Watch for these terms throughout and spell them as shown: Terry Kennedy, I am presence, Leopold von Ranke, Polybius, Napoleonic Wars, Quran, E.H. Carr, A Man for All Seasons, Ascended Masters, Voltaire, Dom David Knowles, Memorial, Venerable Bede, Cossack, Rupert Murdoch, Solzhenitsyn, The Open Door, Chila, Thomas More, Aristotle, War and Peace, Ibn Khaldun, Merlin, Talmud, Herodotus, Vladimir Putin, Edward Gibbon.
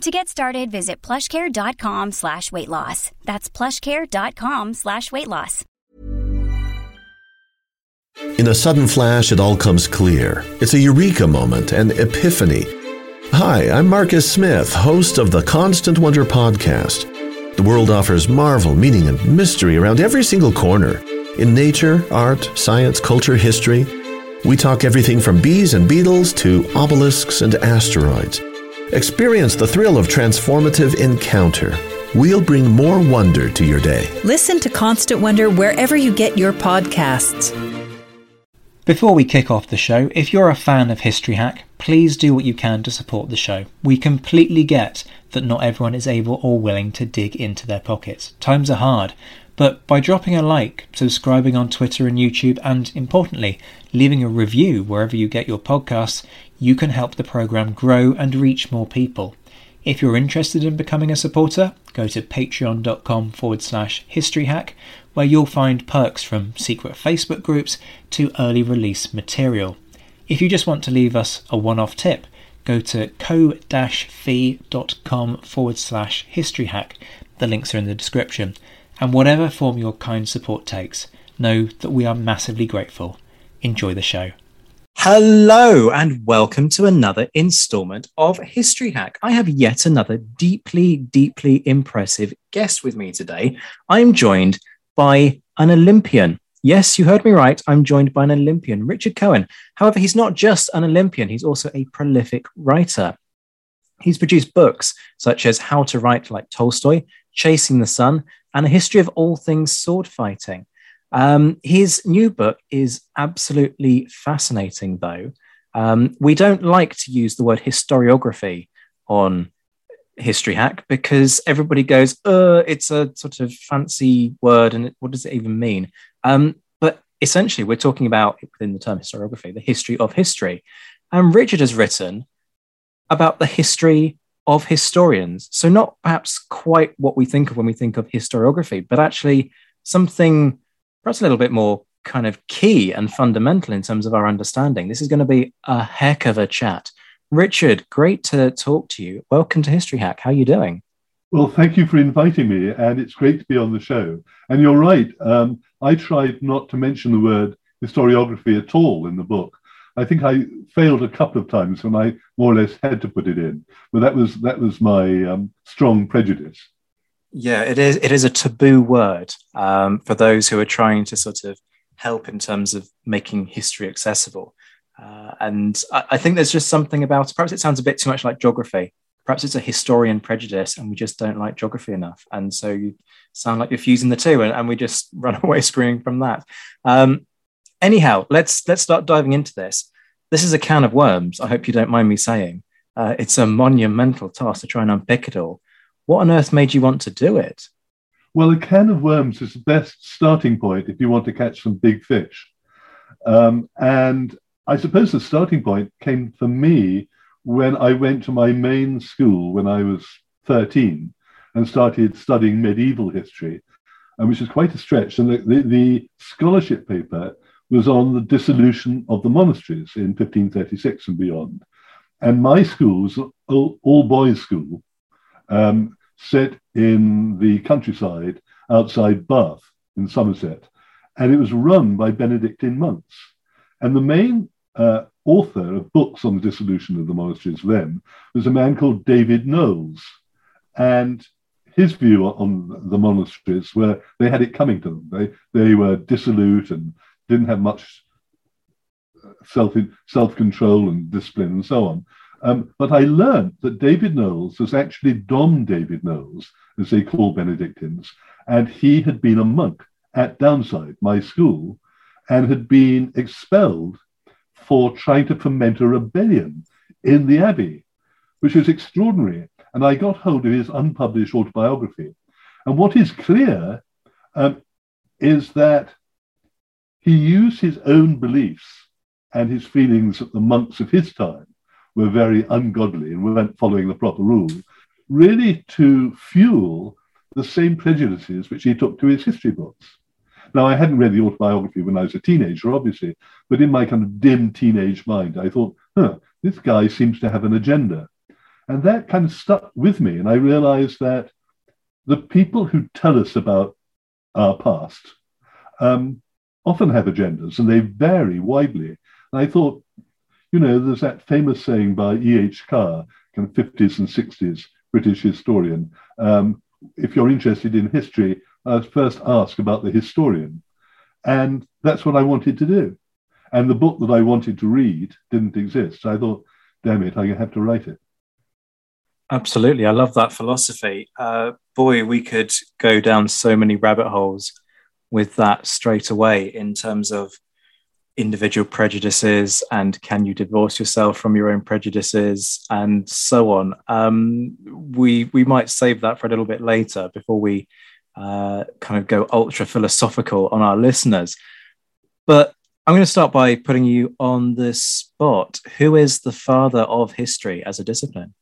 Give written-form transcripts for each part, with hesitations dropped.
To get started, visit plushcare.com/weightloss. That's plushcare.com/weightloss. In a sudden flash, it all comes clear. It's a eureka moment, an epiphany. Hi, I'm Marcus Smith, host of the Constant Wonder podcast. The world offers marvel, meaning, and mystery around every single corner. In nature, art, science, culture, history, we talk everything from bees and beetles to obelisks and asteroids. Experience the thrill of transformative encounter. We'll bring more wonder to your day. Listen to Constant Wonder wherever you get your podcasts. Before we kick off the show, if you're a fan of History Hack, please do what you can to support the show. We completely get that not everyone is able or willing to dig into their pockets. Times are hard. But by dropping a like, subscribing on Twitter and YouTube, and importantly, leaving a review wherever you get your podcasts, you can help the programme grow and reach more people. If you're interested in becoming a supporter, go to patreon.com/historyhack, where you'll find perks from secret Facebook groups to early release material. If you just want to leave us a one-off tip, go to ko-fi.com/historyhack. The links are in the description. And whatever form your kind support takes, know that we are massively grateful. Enjoy the show. Hello and welcome to another instalment of History Hack. I have yet another deeply, deeply impressive guest with me today. I'm joined by an Olympian. Yes, you heard me right. I'm joined by an Olympian, Richard Cohen. However, he's not just an Olympian. He's also a prolific writer. He's produced books such as How to Write Like Tolstoy, Chasing the Sun, and A History of All Things Sword Fighting. His new book is absolutely fascinating, though. We don't like to use the word historiography on History Hack because everybody goes, it's a sort of fancy word, and what does it even mean? But essentially, we're talking about, within the term historiography, the history of history. And Richard has written about the history of historians. So not perhaps quite what we think of when we think of historiography, but actually something perhaps a little bit more kind of key and fundamental in terms of our understanding. This is going to be a heck of a chat. Richard, great to talk to you. Welcome to History Hack. How are you doing? Well, thank you for inviting me, and it's great to be on the show. And you're right. I tried not to mention the word historiography at all in the book. I think I failed a couple of times when I more or less had to put it in, but that was my strong prejudice. Yeah, it is a taboo word for those who are trying to sort of help in terms of making history accessible. And I think there's just something about, perhaps it sounds a bit too much like geography. Perhaps it's a historian prejudice and we just don't like geography enough. And so you sound like you're fusing the two and we just run away screaming from that. Anyhow, let's start diving into this. This is a can of worms, I hope you don't mind me saying. It's a monumental task to try and unpick it all. What on earth made you want to do it? Well, a can of worms is the best starting point if you want to catch some big fish. And I suppose the starting point came for me when I went to my main school when I was 13 and started studying medieval history, which is quite a stretch. And the scholarship paper was on the dissolution of the monasteries in 1536 and beyond. And my school was an all-boys school set in the countryside outside Bath in Somerset. And it was run by Benedictine monks. And the main author of books on the dissolution of the monasteries then was a man called David Knowles. And his view on the monasteries were they had it coming to them. They were dissolute and didn't have much self-control and discipline and so on. But I learned that David Knowles was actually Dom David Knowles, as they call Benedictines, and he had been a monk at Downside, my school, and had been expelled for trying to foment a rebellion in the abbey, which was extraordinary. And I got hold of his unpublished autobiography. And what is clear is that he used his own beliefs and his feelings that the monks of his time were very ungodly and weren't following the proper rule, really to fuel the same prejudices which he took to his history books. Now, I hadn't read the autobiography when I was a teenager, obviously, but in my kind of dim teenage mind, I thought, this guy seems to have an agenda. And that kind of stuck with me, and I realized that the people who tell us about our past often have agendas, and they vary widely. And I thought, there's that famous saying by E.H. Carr, kind of 50s and 60s British historian, if you're interested in history, first ask about the historian. And that's what I wanted to do. And the book that I wanted to read didn't exist. So I thought, damn it, I have to write it. Absolutely. I love that philosophy. Boy, we could go down so many rabbit holes with that straight away in terms of individual prejudices and can you divorce yourself from your own prejudices and so on. We might save that for a little bit later before we kind of go ultra philosophical on our listeners. But I'm going to start by putting you on the spot. Who is the father of history as a discipline?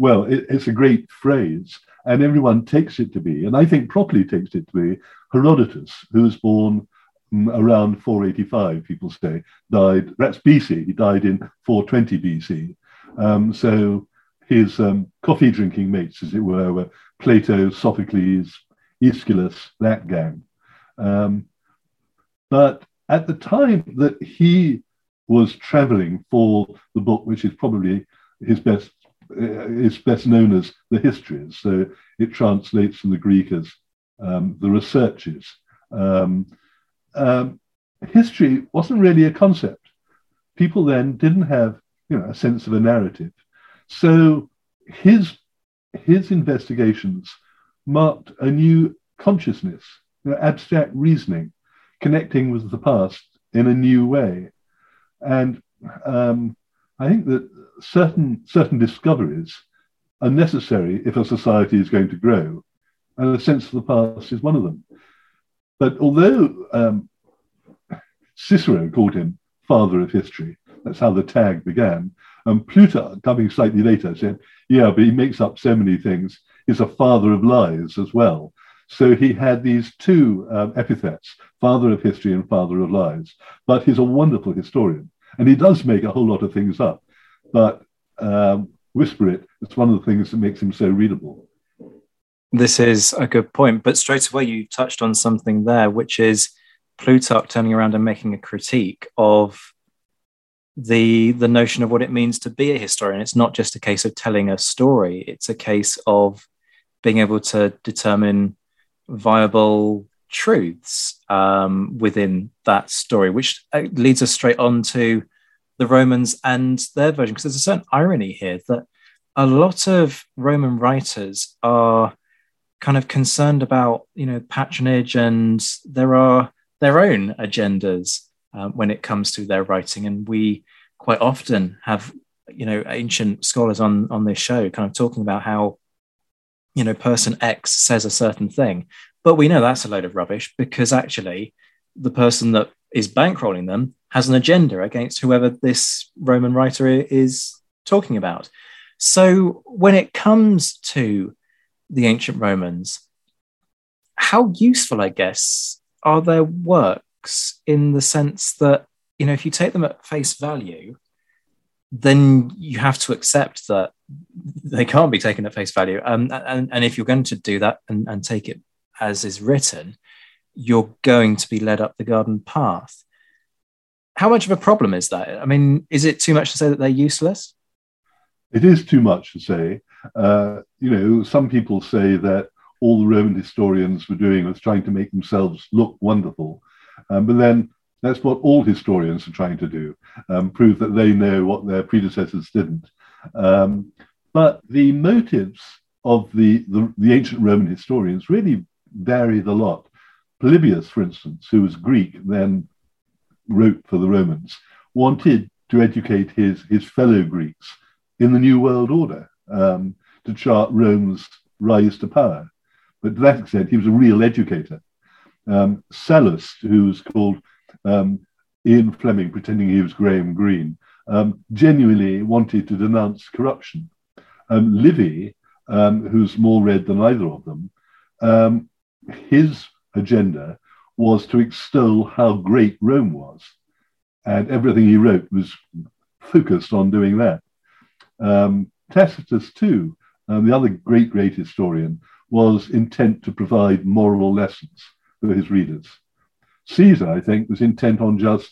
Well, it's a great phrase, and everyone takes it to be, and I think properly takes it to be, Herodotus, who was born around 485, people say, died, that's BC, he died in 420 BC. So his coffee drinking mates, as it were Plato, Sophocles, Aeschylus, that gang. But at the time that he was traveling for the book, which is probably his best known as the Histories, so it translates from the Greek as the Researches. History wasn't really a concept. People then didn't have, a sense of a narrative. So his investigations marked a new consciousness, abstract reasoning, connecting with the past in a new way. And I think that certain discoveries are necessary if a society is going to grow, and a sense of the past is one of them. But although Cicero called him father of history, that's how the tag began, and Plutarch, coming slightly later, said, yeah, but he makes up so many things, he's a father of lies as well. So he had these two epithets, father of history and father of lies, but he's a wonderful historian, and he does make a whole lot of things up. But whisper it, it's one of the things that makes him so readable. This is a good point, but straight away you touched on something there, which is Plutarch turning around and making a critique of the notion of what it means to be a historian. It's not just a case of telling a story, it's a case of being able to determine viable truths within that story, which leads us straight on to the Romans and their version, because there's a certain irony here that a lot of Roman writers are kind of concerned about, patronage, and there are their own agendas when it comes to their writing. And we quite often have, ancient scholars on this show kind of talking about how, person X says a certain thing, but we know that's a load of rubbish because actually the person that is bankrolling them has an agenda against whoever this Roman writer is talking about. So when it comes to the ancient Romans, how useful, I guess, are their works in the sense that, if you take them at face value, then you have to accept that they can't be taken at face value. And if you're going to do that and take it as is written, you're going to be led up the garden path. How much of a problem is that? I mean, is it too much to say that they're useless? It is too much to say. Some people say that all the Roman historians were doing was trying to make themselves look wonderful. But then that's what all historians are trying to do, prove that they know what their predecessors didn't. But the motives of the ancient Roman historians really varied a lot. Polybius, for instance, who was Greek, then wrote for the Romans, wanted to educate his fellow Greeks in the New World Order, to chart Rome's rise to power. But that said, he was a real educator. Sallust, who's called Ian Fleming, pretending he was Graham Greene, genuinely wanted to denounce corruption. Livy, who's more read than either of them, his agenda was to extol how great Rome was. And everything he wrote was focused on doing that. Tacitus, too, the other great historian, was intent to provide moral lessons for his readers. Caesar, I think, was intent on just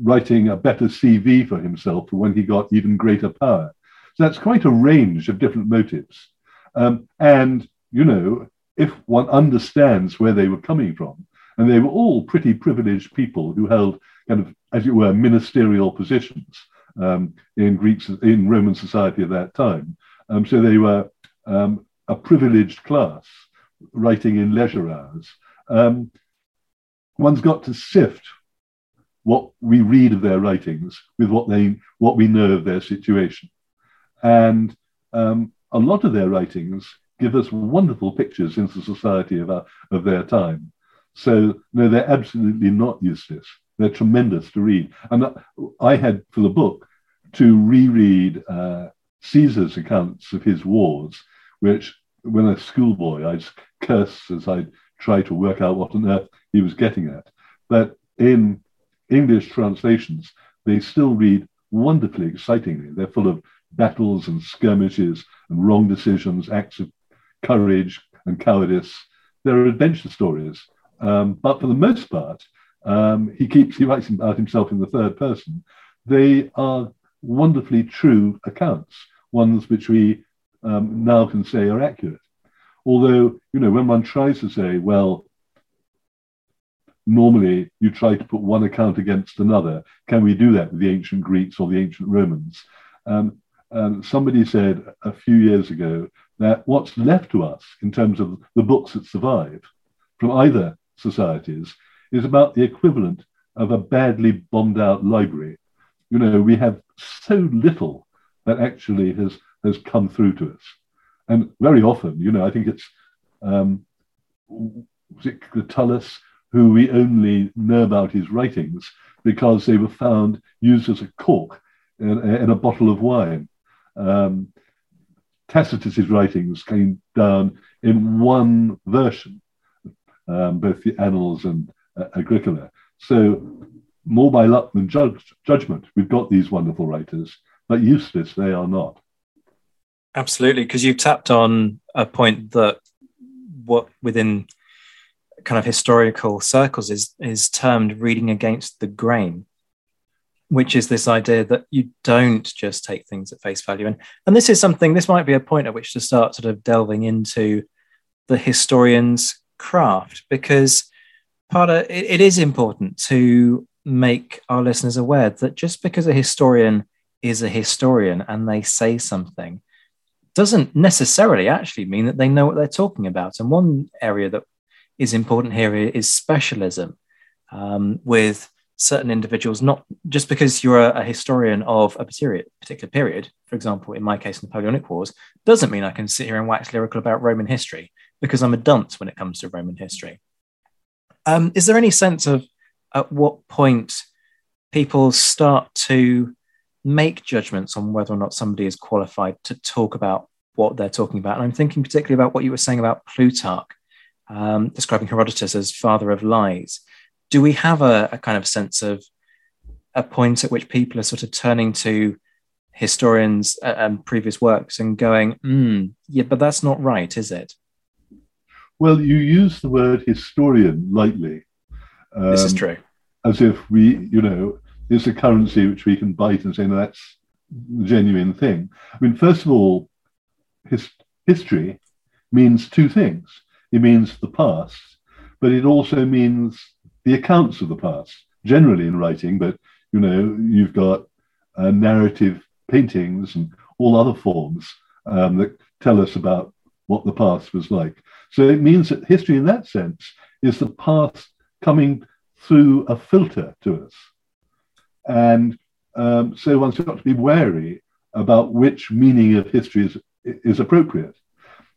writing a better CV for himself for when he got even greater power. So that's quite a range of different motives. And, you know, if one understands where they were coming from, and they were all pretty privileged people who held kind of, as it were, ministerial positions in Roman society at that time. So they were a privileged class, writing in leisure hours. One's got to sift what we read of their writings with what we know of their situation. And a lot of their writings give us wonderful pictures into the society of their time. So, no, they're absolutely not useless. They're tremendous to read. And I had, for the book, to reread Caesar's accounts of his wars, which, when a schoolboy, I'd curse as I'd try to work out what on earth he was getting at. But in English translations, they still read wonderfully excitingly. They're full of battles and skirmishes and wrong decisions, acts of courage and cowardice. They're adventure stories. But for the most part, he writes about himself in the third person. They are wonderfully true accounts, ones which we now can say are accurate. Although, you know, when one tries to say, well, normally you try to put one account against another, can we do that with the ancient Greeks or the ancient Romans? Somebody said a few years ago that what's left to us in terms of the books that survive from either societies is about the equivalent of a badly bombed out library. You know, we have so little that actually has come through to us. And very often, you know, I think it's Catullus, who we only know about his writings because they were found used as a cork in a bottle of wine. Tacitus's writings came down in one version, both the Annals and Agricola. So more by luck than judgment, we've got these wonderful writers, but useless they are not. Absolutely, because you've tapped on a point that what within kind of historical circles is termed reading against the grain, which is this idea that you don't just take things at face value. And this is something, this might be a point at which to start sort of delving into the historian's craft, because part of it is important to make our listeners aware that just because a historian is a historian and they say something, doesn't necessarily actually mean that they know what they're talking about. And one area that is important here is specialism with certain individuals. Not just because you're a historian of a particular period, for example, in my case, Napoleonic Wars, doesn't mean I can sit here and wax lyrical about Roman history because I'm a dunce when it comes to Roman history. Is there any sense of at what point people start to make judgments on whether or not somebody is qualified to talk about what they're talking about? And I'm thinking particularly about what you were saying about Plutarch, describing Herodotus as father of lies. Do we have a kind of sense of a point at which people are sort of turning to historians and previous works and going, yeah, but that's not right, is it? Well, you use the word historian lightly. This is true. As if we, you know, it's a currency which we can bite and say, no, that's the genuine thing. I mean, first of all, history means two things. It means the past, but it also means the accounts of the past, generally in writing, but, you know, you've got narrative paintings and all other forms that tell us about what the past was like. So it means that history in that sense is the past coming through a filter to us. And so one's got to be wary about which meaning of history is appropriate.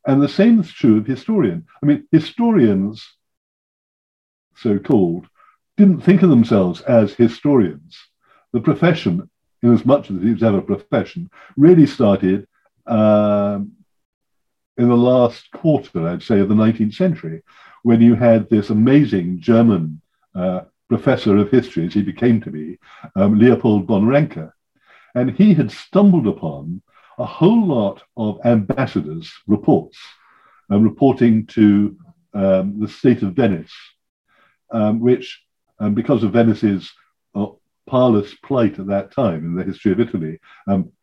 And the same is true of historian. I mean, historians so-called, didn't think of themselves as historians. The profession, in as much as it was ever a profession, really started in the last quarter, I'd say, of the 19th century, when you had this amazing German professor of history, as he became to be, Leopold von Ranke. And he had stumbled upon a whole lot of ambassadors' reports, reporting to the state of Venice, which, because of Venice's parlous plight at that time in the history of Italy,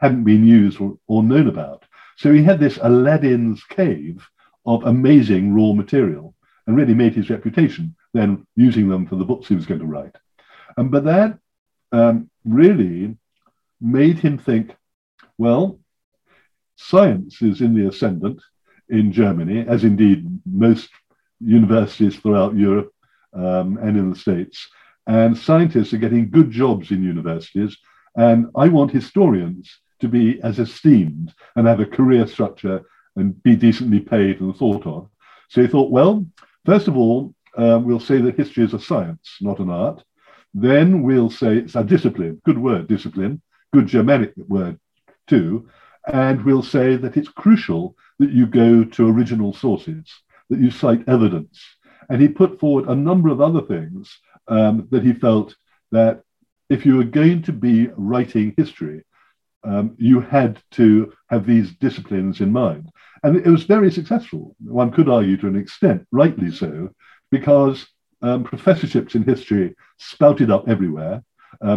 hadn't been used or known about. So he had this Aladdin's cave of amazing raw material and really made his reputation then using them for the books he was going to write. But that really made him think, well, science is in the ascendant in Germany, as indeed most universities throughout Europe and in the States. And scientists are getting good jobs in universities. And I want historians to be as esteemed and have a career structure and be decently paid and thought of. So he thought, well, first of all, we'll say that history is a science, not an art. Then we'll say it's a discipline, good word, discipline, good Germanic word too. And we'll say that it's crucial that you go to original sources, that you cite evidence. And he put forward a number of other things that he felt that if you were going to be writing history, you had to have these disciplines in mind. And it was very successful, one could argue to an extent, rightly so, because professorships in history spouted up everywhere.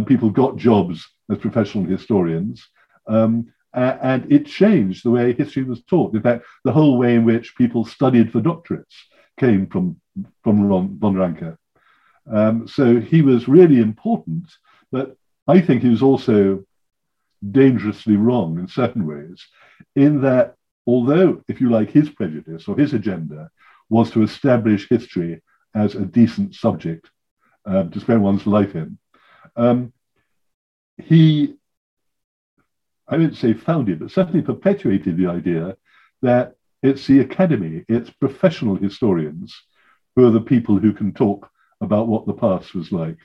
People got jobs as professional historians. And it changed the way history was taught. In fact, the whole way in which people studied for doctorates came from von Ranke. So he was really important, but I think he was also dangerously wrong in certain ways, in that although, if you like, his prejudice or his agenda was to establish history as a decent subject to spend one's life in, he, I wouldn't say founded, but certainly perpetuated the idea that it's the academy, it's professional historians who are the people who can talk about what the past was like.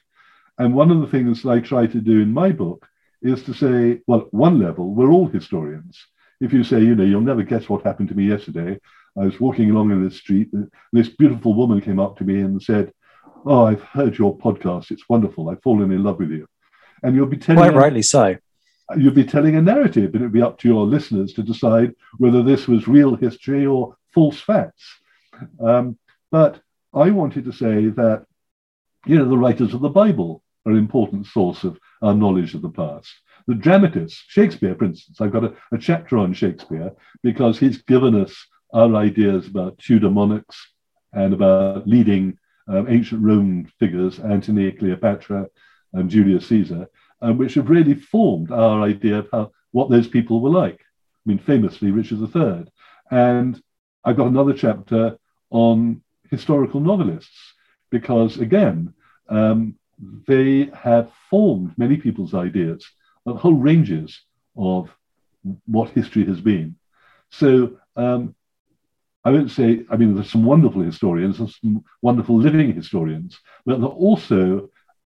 And one of the things that I try to do in my book is to say, well, at one level, we're all historians. If you say, you know, you'll never guess what happened to me yesterday. I was walking along in the street, and this beautiful woman came up to me and said, oh, I've heard your podcast. It's wonderful. I've fallen in love with you. And you'll be telling quite rightly so. You'd be telling a narrative, and it'd be up to your listeners to decide whether this was real history or false facts. But I wanted to say that, you know, the writers of the Bible are an important source of our knowledge of the past. The dramatists, Shakespeare, for instance, I've got a chapter on Shakespeare because he's given us our ideas about Tudor monarchs and about leading ancient Roman figures, Antony, Cleopatra, and Julius Caesar, which have really formed our idea of what those people were like. I mean, famously, Richard III. And I've got another chapter on historical novelists, because again, they have formed many people's ideas of whole ranges of what history has been. So I won't say, I mean, there's some wonderful historians and some wonderful living historians, but there are also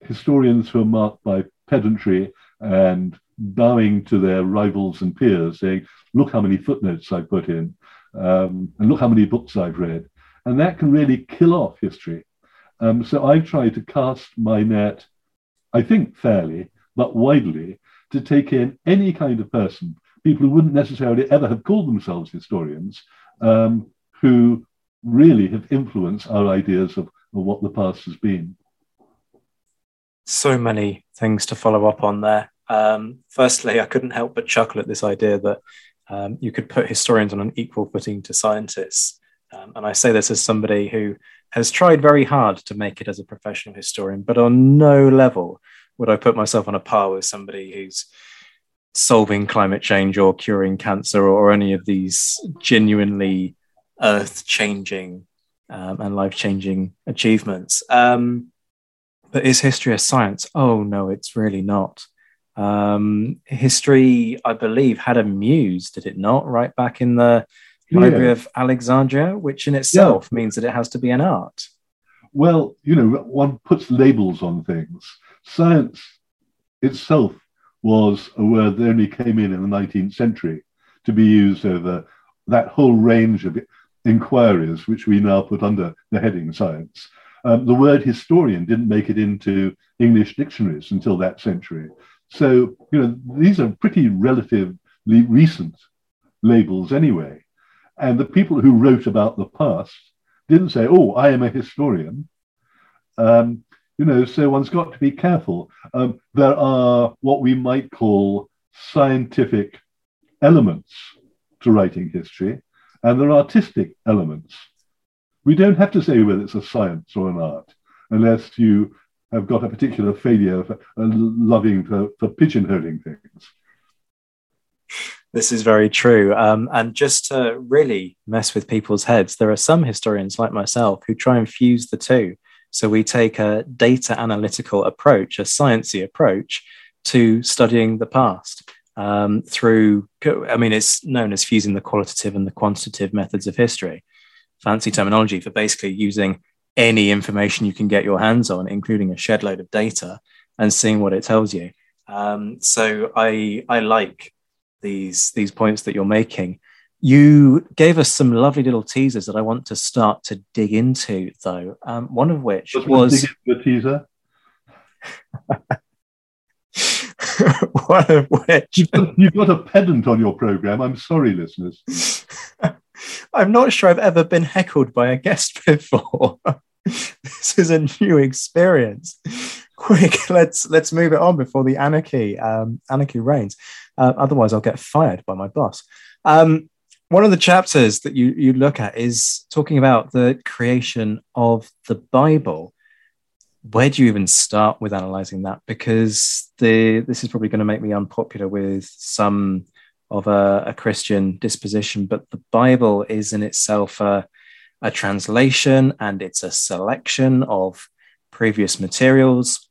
historians who are marked by pedantry and bowing to their rivals and peers, saying, look how many footnotes I put in, and look how many books I've read. And that can really kill off history. So I've tried to cast my net, I think fairly, but widely, to take in any kind of person, people who wouldn't necessarily ever have called themselves historians, who really have influenced our ideas of what the past has been. So many things to follow up on there. Firstly, I couldn't help but chuckle at this idea that you could put historians on an equal footing to scientists. And I say this as somebody who has tried very hard to make it as a professional historian, but on no level would I put myself on a par with somebody who's solving climate change or curing cancer or any of these genuinely earth-changing and life-changing achievements. But is history a science? Oh, no, it's really not. History, I believe, had a muse, did it not, right back in the Library of Alexandria, which in itself means that it has to be an art. Well, you know, one puts labels on things. Science itself was a word that only came in the 19th century to be used over that whole range of inquiries, which we now put under the heading science. The word historian didn't make it into English dictionaries until that century. So, you know, these are pretty relatively recent labels anyway. And the people who wrote about the past didn't say, oh, I am a historian. You know, so one's got to be careful. There are what we might call scientific elements to writing history, and there are artistic elements. We don't have to say whether it's a science or an art, unless you have got a particular failure for loving for pigeonholing things. This is very true. And just to really mess with people's heads, there are some historians like myself who try and fuse the two. So we take a data analytical approach, a sciencey approach to studying the past through, I mean, it's known as fusing the qualitative and the quantitative methods of history. Fancy terminology for basically using any information you can get your hands on, including a shed load of data, and seeing what it tells you. So I like these points that you're making. You gave us some lovely little teasers that I want to start to dig into, though. One of which was the teaser. One of which you've got a pedant on your program. I'm sorry, listeners. I'm not sure I've ever been heckled by a guest before. This is a new experience. Quick, let's move it on before the anarchy reigns. Otherwise, I'll get fired by my boss. One of the chapters that you look at is talking about the creation of the Bible. Where do you even start with analysing that? Because this is probably going to make me unpopular with some of a Christian disposition, but the Bible is in itself a translation, and it's a selection of previous materials.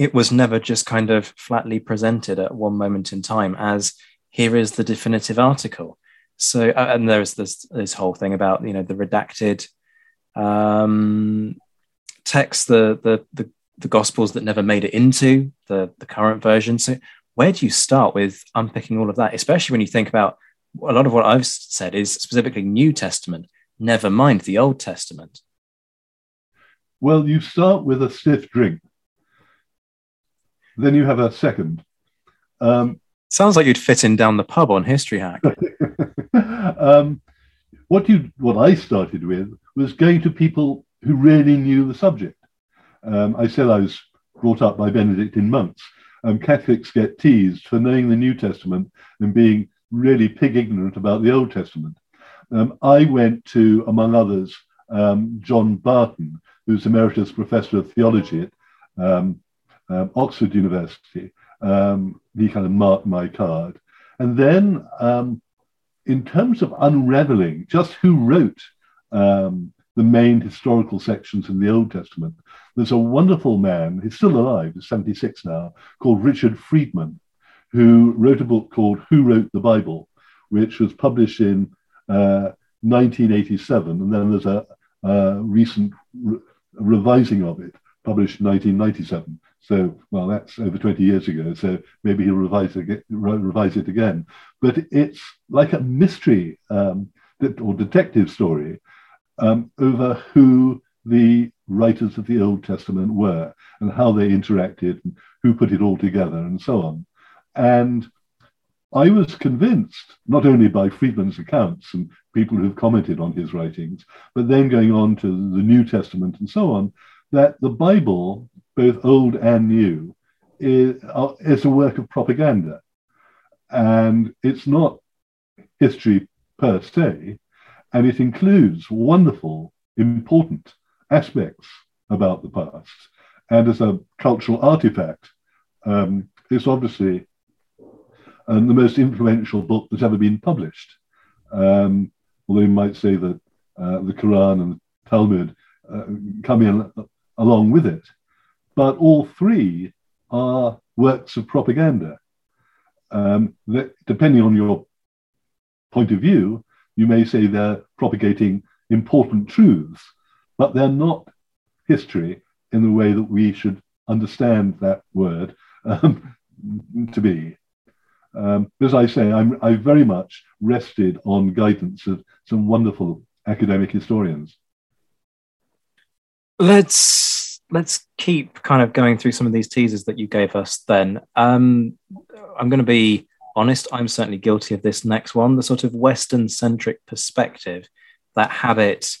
It was never just kind of flatly presented at one moment in time as here is the definitive article. So, and there's this whole thing about, you know, the redacted text, the Gospels that never made it into the current version. So where do you start with unpicking all of that, especially when you think about a lot of what I've said is specifically New Testament, never mind the Old Testament? Well, you start with a stiff drink. Then you have a second. Sounds like you'd fit in down the pub on History Hack. What I started with was going to people who really knew the subject. I said I was brought up by Benedictine monks. Catholics get teased for knowing the New Testament and being really pig ignorant about the Old Testament. I went to, among others, John Barton, who's Emeritus Professor of Theology at Oxford University. He kind of marked my card. And then in terms of unraveling just who wrote the main historical sections in the Old Testament, there's a wonderful man, he's still alive, he's 76 now, called Richard Friedman, who wrote a book called Who Wrote the Bible, which was published in 1987. And then there's a recent revising of it, published in 1997. So, well, that's over 20 years ago, so maybe he'll revise it again. But it's like a mystery or detective story over who the writers of the Old Testament were and how they interacted, and who put it all together and so on. And I was convinced, not only by Friedman's accounts and people who've commented on his writings, but then going on to the New Testament and so on, that the Bible, both old and new, is a work of propaganda. And it's not history per se, and it includes wonderful, important aspects about the past. And as a cultural artifact, it's obviously the most influential book that's ever been published. Although you might say that the Quran and the Talmud come in along with it. But all three are works of propaganda. That, depending on your point of view, you may say they're propagating important truths, but they're not history in the way that we should understand that word to be. As I say, I very much rested on guidance of some wonderful academic historians. Let's keep kind of going through some of these teasers that you gave us then. I'm going to be honest, I'm certainly guilty of this next one, the sort of Western-centric perspective, that habit,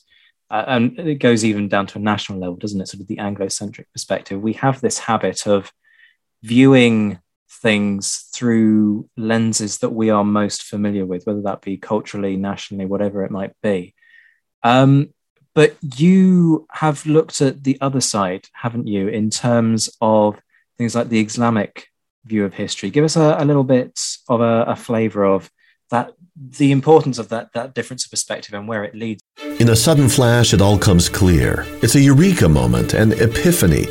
and it goes even down to a national level, doesn't it? Sort of the Anglo-centric perspective. We have this habit of viewing things through lenses that we are most familiar with, whether that be culturally, nationally, whatever it might be. But you have looked at the other side, haven't you, in terms of things like the Islamic view of history. Give us a little bit of a flavour of that, the importance of that difference of perspective and where it leads. In a sudden flash, it all comes clear. It's a eureka moment, an epiphany.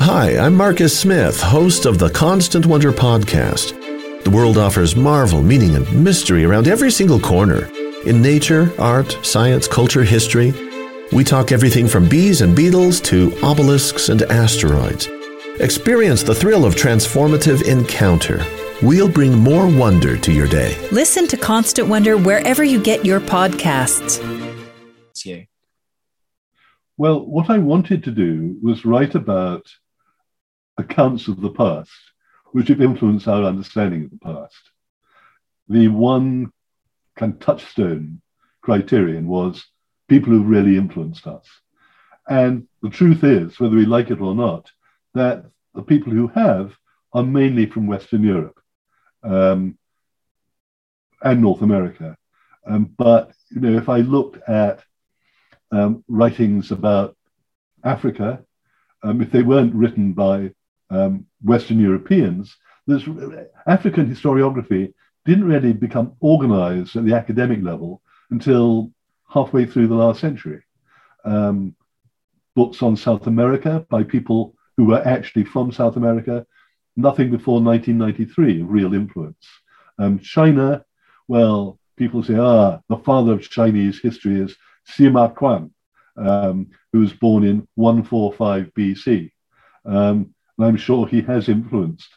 Hi, I'm Marcus Smith, host of the Constant Wonder podcast. The world offers marvel, meaning, and mystery around every single corner. In nature, art, science, culture, history. We talk everything from bees and beetles to obelisks and asteroids. Experience the thrill of transformative encounter. We'll bring more wonder to your day. Listen to Constant Wonder wherever you get your podcasts. Well, what I wanted to do was write about accounts of the past, which have influenced our understanding of the past. The one kind of touchstone criterion was people who've really influenced us. And the truth is, whether we like it or not, that the people who have are mainly from Western Europe and North America. But, you know, if I looked at writings about Africa, if they weren't written by Western Europeans, African historiography didn't really become organized at the academic level until halfway through the last century. Books on South America by people who were actually from South America, nothing before 1993 of real influence. China, well, people say, the father of Chinese history is Sima Quan, who was born in 145 BC. And I'm sure he has influenced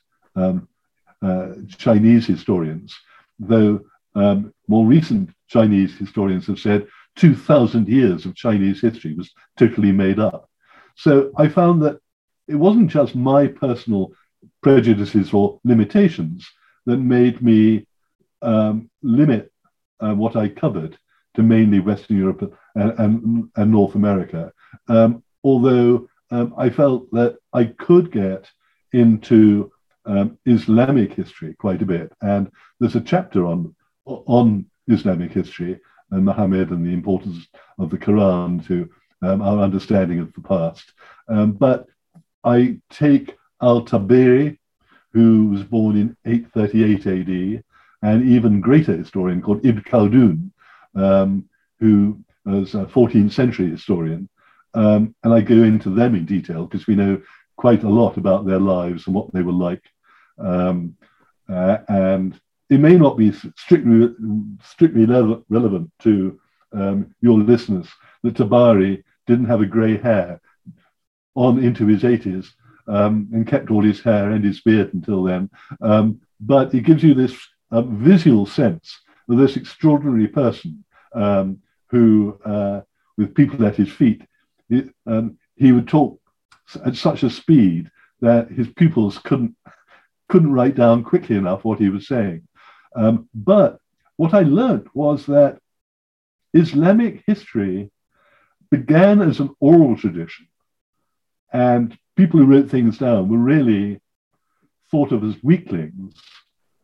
Chinese historians, though more recent Chinese historians have said 2,000 years of Chinese history was totally made up. So I found that it wasn't just my personal prejudices or limitations that made me limit what I covered to mainly Western Europe and North America. Although I felt that I could get into Islamic history quite a bit. And there's a chapter on Islamic history and Muhammad and the importance of the Quran to our understanding of the past. But I take Al-Tabari, who was born in 838 AD, an even greater historian called Ibn Khaldun, who was a 14th century historian. And I go into them in detail because we know quite a lot about their lives and what they were like. And it may not be strictly relevant to your listeners that Tabari didn't have a grey hair on into his 80s and kept all his hair and his beard until then. But it gives you this visual sense of this extraordinary person who, with people at his feet, he would talk at such a speed that his pupils couldn't write down quickly enough what he was saying. But what I learned was that Islamic history began as an oral tradition. And people who wrote things down were really thought of as weaklings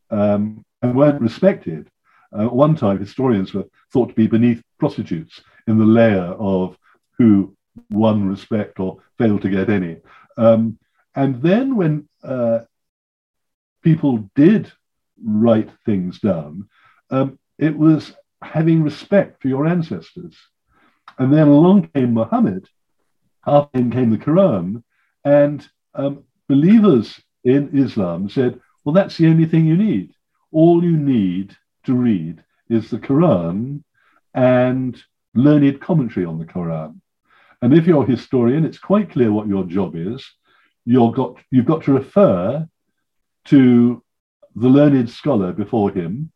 and weren't respected. At one time, historians were thought to be beneath prostitutes in the layer of who won respect or failed to get any. And then when people did write things down, it was having respect for your ancestors. And then along came Muhammad. After him came the Quran, and believers in Islam said, well, that's the only thing you need. All you need to read is the Quran and learned commentary on the Quran. And if you're a historian, it's quite clear what your job is. You've got to refer to the learned scholar before him,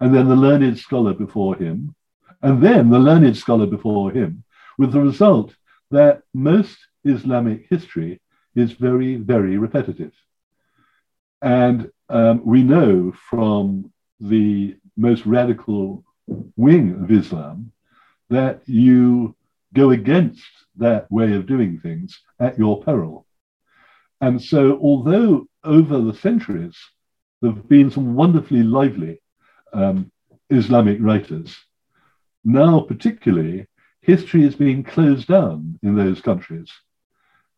and then the learned scholar before him, and then the learned scholar before him, with the result that most Islamic history is very, very repetitive. And we know from the most radical wing of Islam that you go against that way of doing things at your peril. And so, although over the centuries there have been some wonderfully lively Islamic writers, now particularly history is being closed down in those countries.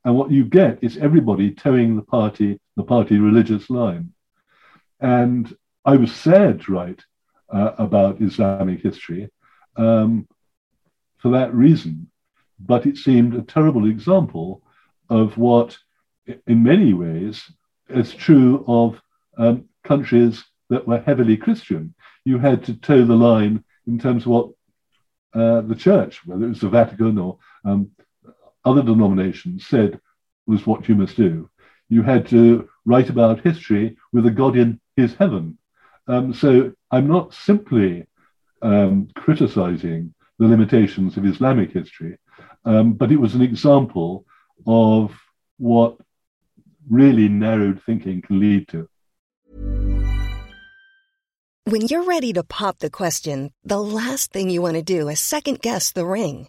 And what you get is everybody towing the party religious line. And I was sad to write about Islamic history for that reason. But it seemed a terrible example of what, in many ways, is true of countries that were heavily Christian. You had to toe the line in terms of what the church, whether it was the Vatican or other denominations, said was what you must do. You had to write about history with a God in his heaven. So I'm not simply criticizing the limitations of Islamic history, but it was an example of what really narrowed thinking can lead to. When you're ready to pop the question, the last thing you want to do is second-guess the ring.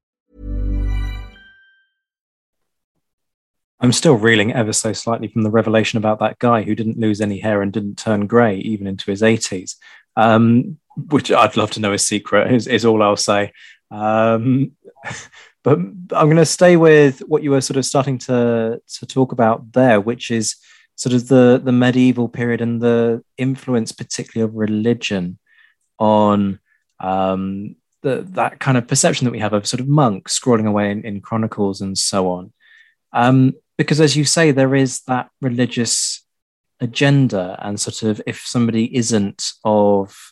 I'm still reeling ever so slightly from the revelation about that guy who didn't lose any hair and didn't turn grey even into his 80s, which I'd love to know his secret, is all I'll say. But I'm going to stay with what you were sort of starting to talk about there, which is sort of the medieval period and the influence particularly of religion on that kind of perception that we have of sort of monks scrawling away in chronicles and so on. Because as you say, there is that religious agenda, and sort of if somebody isn't of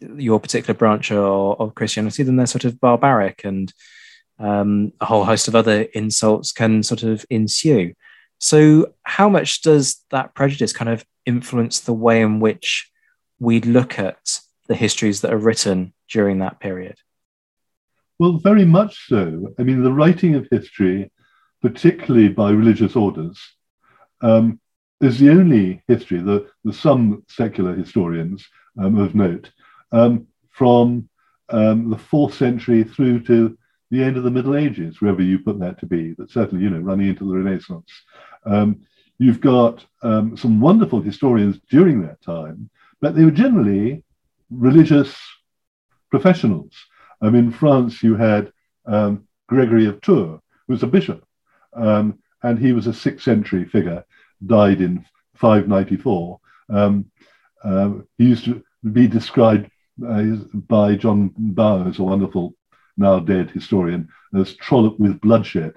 your particular branch of Christianity, then they're sort of barbaric, and a whole host of other insults can sort of ensue. So how much does that prejudice kind of influence the way in which we look at the histories that are written during that period? Well, very much so. I mean, the writing of history, particularly by religious orders, is the only history, there's some secular historians of note, from the 4th century through to the end of the Middle Ages, wherever you put that to be, but certainly, running into the Renaissance. You've got some wonderful historians during that time, but they were generally religious professionals. In France, you had Gregory of Tours, who was a bishop, and he was a 6th century figure, died in 594. He used to be described by John Bowers, a wonderful, now dead historian, as trollop with bloodshed.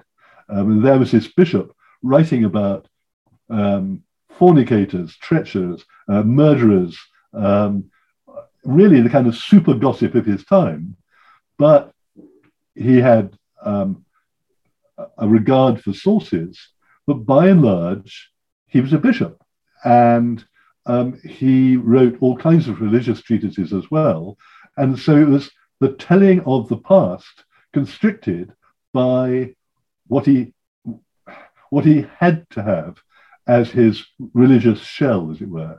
And there was this bishop writing about fornicators, treacherers, murderers, really the kind of super gossip of his time. But he had a regard for sources, but by and large, he was a bishop. And he wrote all kinds of religious treatises as well. And so it was the telling of the past constricted by what he had to have as his religious shell, as it were.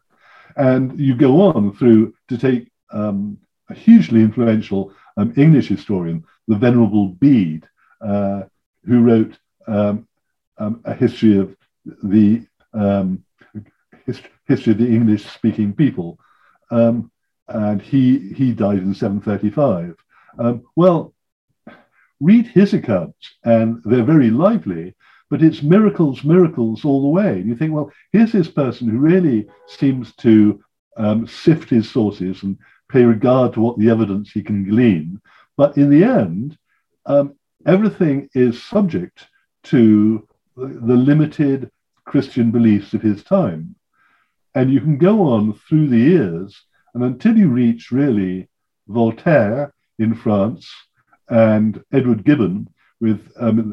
And you go on through to take a hugely influential English historian, the Venerable Bede, who wrote a history of the English-speaking people, and he died in 735. Well, read his accounts, and they're very lively, but it's miracles, miracles all the way. And you think, well, here's this person who really seems to sift his sources and pay regard to what the evidence he can glean. But in the end, everything is subject to the limited Christian beliefs of his time. And you can go on through the years, and until you reach really Voltaire in France and Edward Gibbon with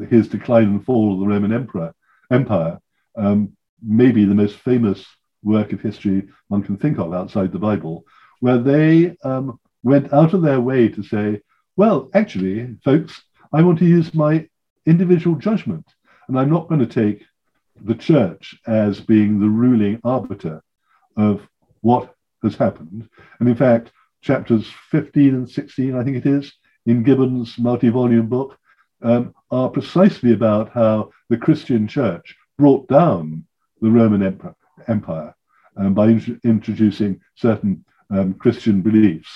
his Decline and Fall of the Roman Empire, maybe the most famous work of history one can think of outside the Bible, where they went out of their way to say, well, actually, folks, I want to use my individual judgment, and I'm not going to take the church as being the ruling arbiter of what has happened. And in fact, chapters 15 and 16, I think it is, in Gibbon's multi-volume book, are precisely about how the Christian church brought down the Roman Empire by introducing certain Christian beliefs.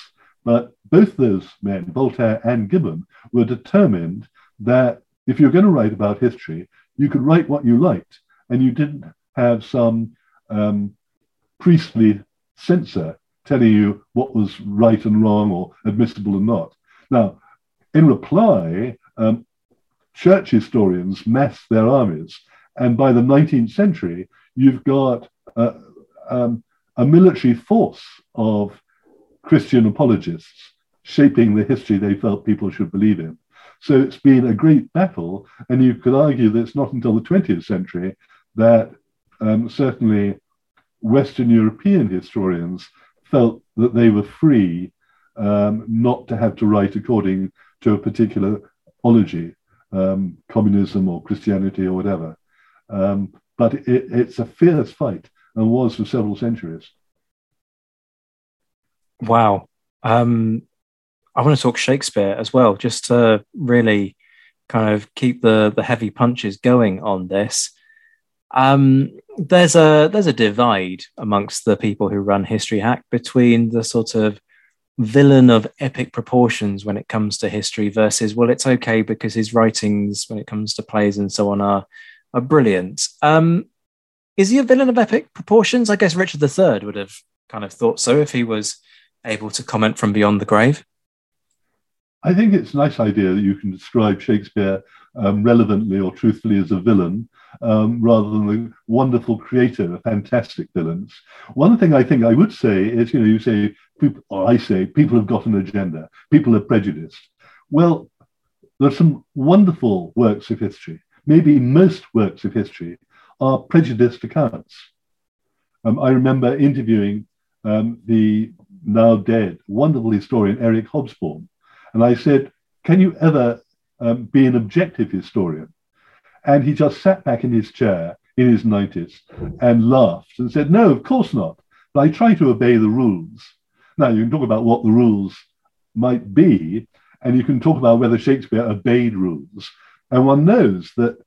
But both those men, Voltaire and Gibbon, were determined that if you're going to write about history, you could write what you liked, and you didn't have some priestly censor telling you what was right and wrong or admissible and not. Now, in reply, church historians massed their armies, and by the 19th century, you've got a military force of Christian apologists shaping the history they felt people should believe in. So it's been a great battle, and you could argue that it's not until the 20th century that certainly Western European historians felt that they were free not to have to write according to a particular ology, communism or Christianity or whatever. But it's a fierce fight, and was for several centuries. Wow. I want to talk Shakespeare as well, just to really kind of keep the heavy punches going on this. There's a divide amongst the people who run History Hack between the sort of villain of epic proportions when it comes to history versus, well, it's okay because his writings when it comes to plays and so on are brilliant. Is he a villain of epic proportions? I guess Richard III would have kind of thought so if he was able to comment from beyond the grave. I think it's a nice idea that you can describe Shakespeare relevantly or truthfully as a villain, rather than the wonderful creator of fantastic villains. One thing I think I would say is, you say, or I say, people have got an agenda, people are prejudiced. Well, there's some wonderful works of history. Maybe most works of history are prejudiced accounts. I remember interviewing the now dead, wonderful historian Eric Hobsbawm. And I said, can you ever be an objective historian? And he just sat back in his chair in his 90s and laughed and said, no, of course not. But I try to obey the rules. Now, you can talk about what the rules might be, and you can talk about whether Shakespeare obeyed rules. And one knows that,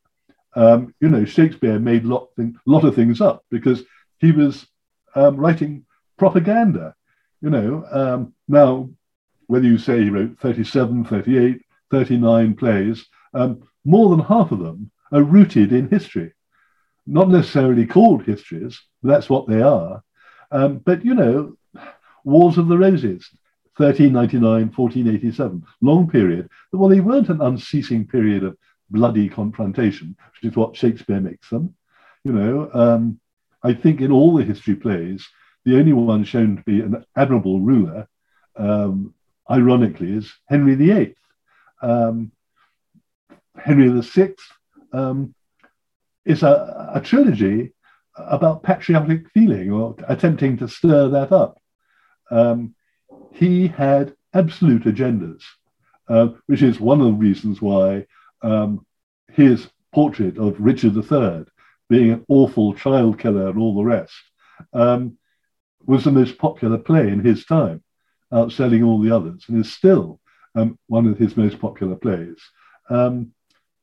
Shakespeare made a lot of things up because he was writing propaganda, now, whether you say he wrote 37, 38, 39 plays, more than half of them are rooted in history. Not necessarily called histories, but that's what they are. Wars of the Roses, 1399, 1487, long period. Well, they weren't an unceasing period of bloody confrontation, which is what Shakespeare makes them. I think in all the history plays, the only one shown to be an admirable ruler, ironically, is Henry VIII. Henry VI is a trilogy about patriotic feeling or attempting to stir that up. He had absolute agendas, which is one of the reasons why his portrait of Richard III being an awful child killer and all the rest, was the most popular play in his time, outselling all the others, and is still one of his most popular plays.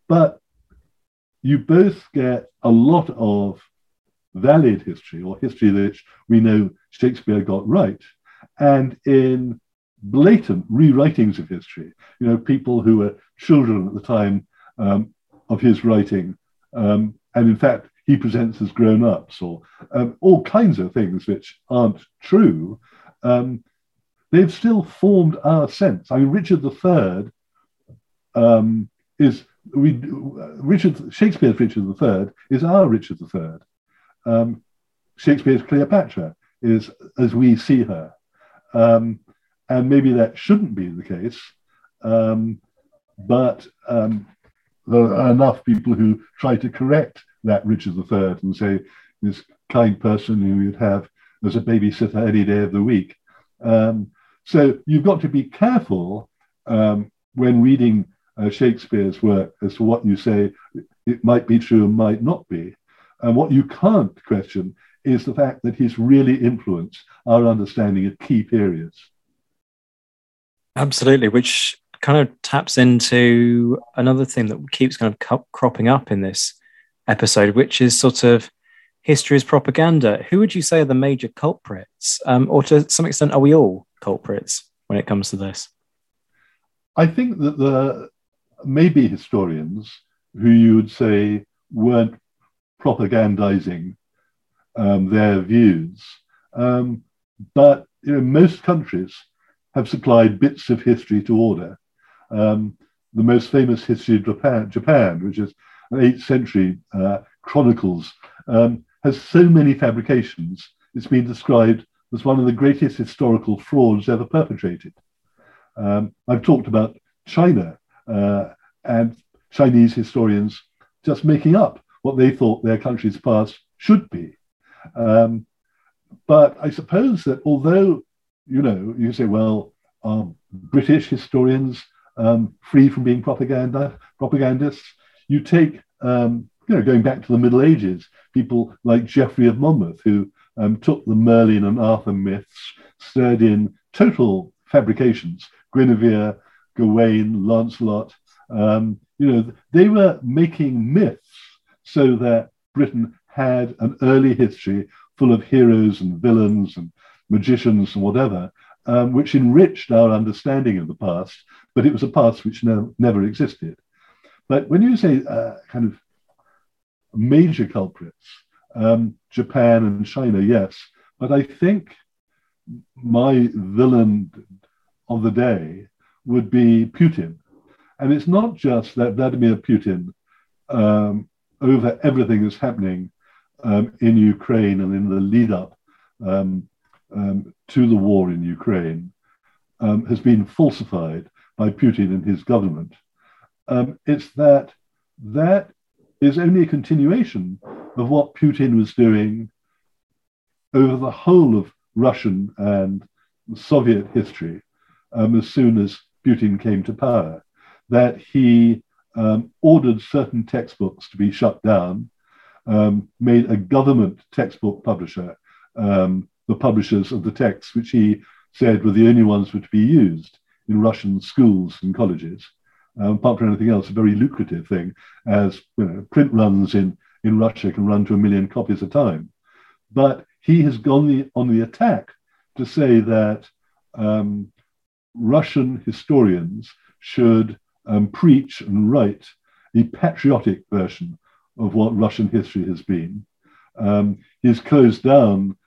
But you both get a lot of valid history, or history that we know Shakespeare got right, and in blatant rewritings of history, you know, people who were children at the time of his writing, and in fact he presents as grown-ups, or all kinds of things which aren't true. They've still formed our sense. I mean, Richard III Shakespeare's Richard III is our Richard III. Shakespeare's Cleopatra is as we see her. And maybe that shouldn't be the case, but there are enough people who try to correct that Richard III and say this kind person who you'd have as a babysitter any day of the week. So you've got to be careful when reading Shakespeare's work as to what you say it might be true and might not be. And what you can't question is the fact that he's really influenced our understanding of key periods. Absolutely, which kind of taps into another thing that keeps kind of cropping up in this episode, which is sort of history as propaganda. Who would you say are the major culprits? Or to some extent, are we all culprits when it comes to this? I think that there may be historians who you would say weren't propagandizing their views. But you know, most countries have supplied bits of history to order. The most famous history of Japan, which is an 8th century chronicles, has so many fabrications, it's been described as one of the greatest historical frauds ever perpetrated. I've talked about China and Chinese historians just making up what they thought their country's past should be. But I suppose that although, you know, you say, well, are British historians free from being propagandists? You take, you know, going back to the Middle Ages, people like Geoffrey of Monmouth, who took the Merlin and Arthur myths, stirred in total fabrications, Guinevere, Gawain, Lancelot, you know, they were making myths so that Britain had an early history full of heroes and villains and magicians and whatever, which enriched our understanding of the past, but it was a past which never existed. But when you say kind of major culprits, Japan and China, yes, but I think my villain of the day would be Putin. And it's not just that Vladimir Putin, over everything that's happening in Ukraine and in the lead up to the war in Ukraine, has been falsified by Putin and his government. It's that is only a continuation of what Putin was doing over the whole of Russian and Soviet history as soon as Putin came to power, that he ordered certain textbooks to be shut down, made a government textbook publisher, the publishers of the texts, which he said were the only ones were to be used in Russian schools and colleges. Apart from anything else, a very lucrative thing, as you know, print runs in Russia can run to 1 million copies a time. But he has gone on the attack to say that Russian historians should preach and write a patriotic version of what Russian history has been. He's closed down